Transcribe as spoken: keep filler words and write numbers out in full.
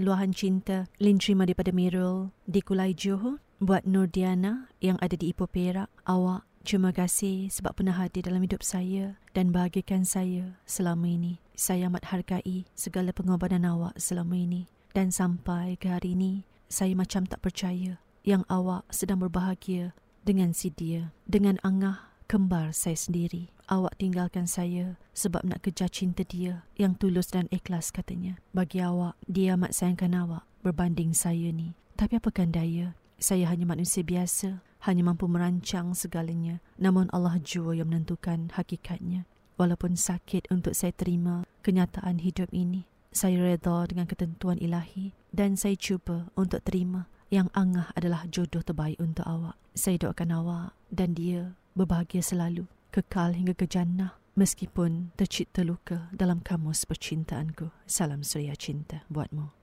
dan luahan cinta Lin terima daripada Mirul di Kulai Johor. Buat Nur Diana yang ada di Ipoh Perak, awak terima kasih sebab pernah hadir dalam hidup saya dan bahagikan saya selama ini. Saya amat hargai segala pengorbanan awak selama ini. Dan sampai ke hari ini, saya macam tak percaya yang awak sedang berbahagia dengan si dia, dengan angah kembar saya sendiri. Awak tinggalkan saya sebab nak kejar cinta dia yang tulus dan ikhlas katanya. Bagi awak, dia amat sayangkan awak berbanding saya ni. Tapi apakan daya, saya hanya manusia biasa, hanya mampu merancang segalanya. Namun Allah jua yang menentukan hakikatnya. Walaupun sakit untuk saya terima kenyataan hidup ini, saya reda dengan ketentuan ilahi dan saya cuba untuk terima yang angah adalah jodoh terbaik untuk awak. Saya doakan awak dan dia berbahagia selalu, kekal hingga ke jannah meskipun tercipta luka dalam kamus percintaanku. Salam suria cinta buatmu.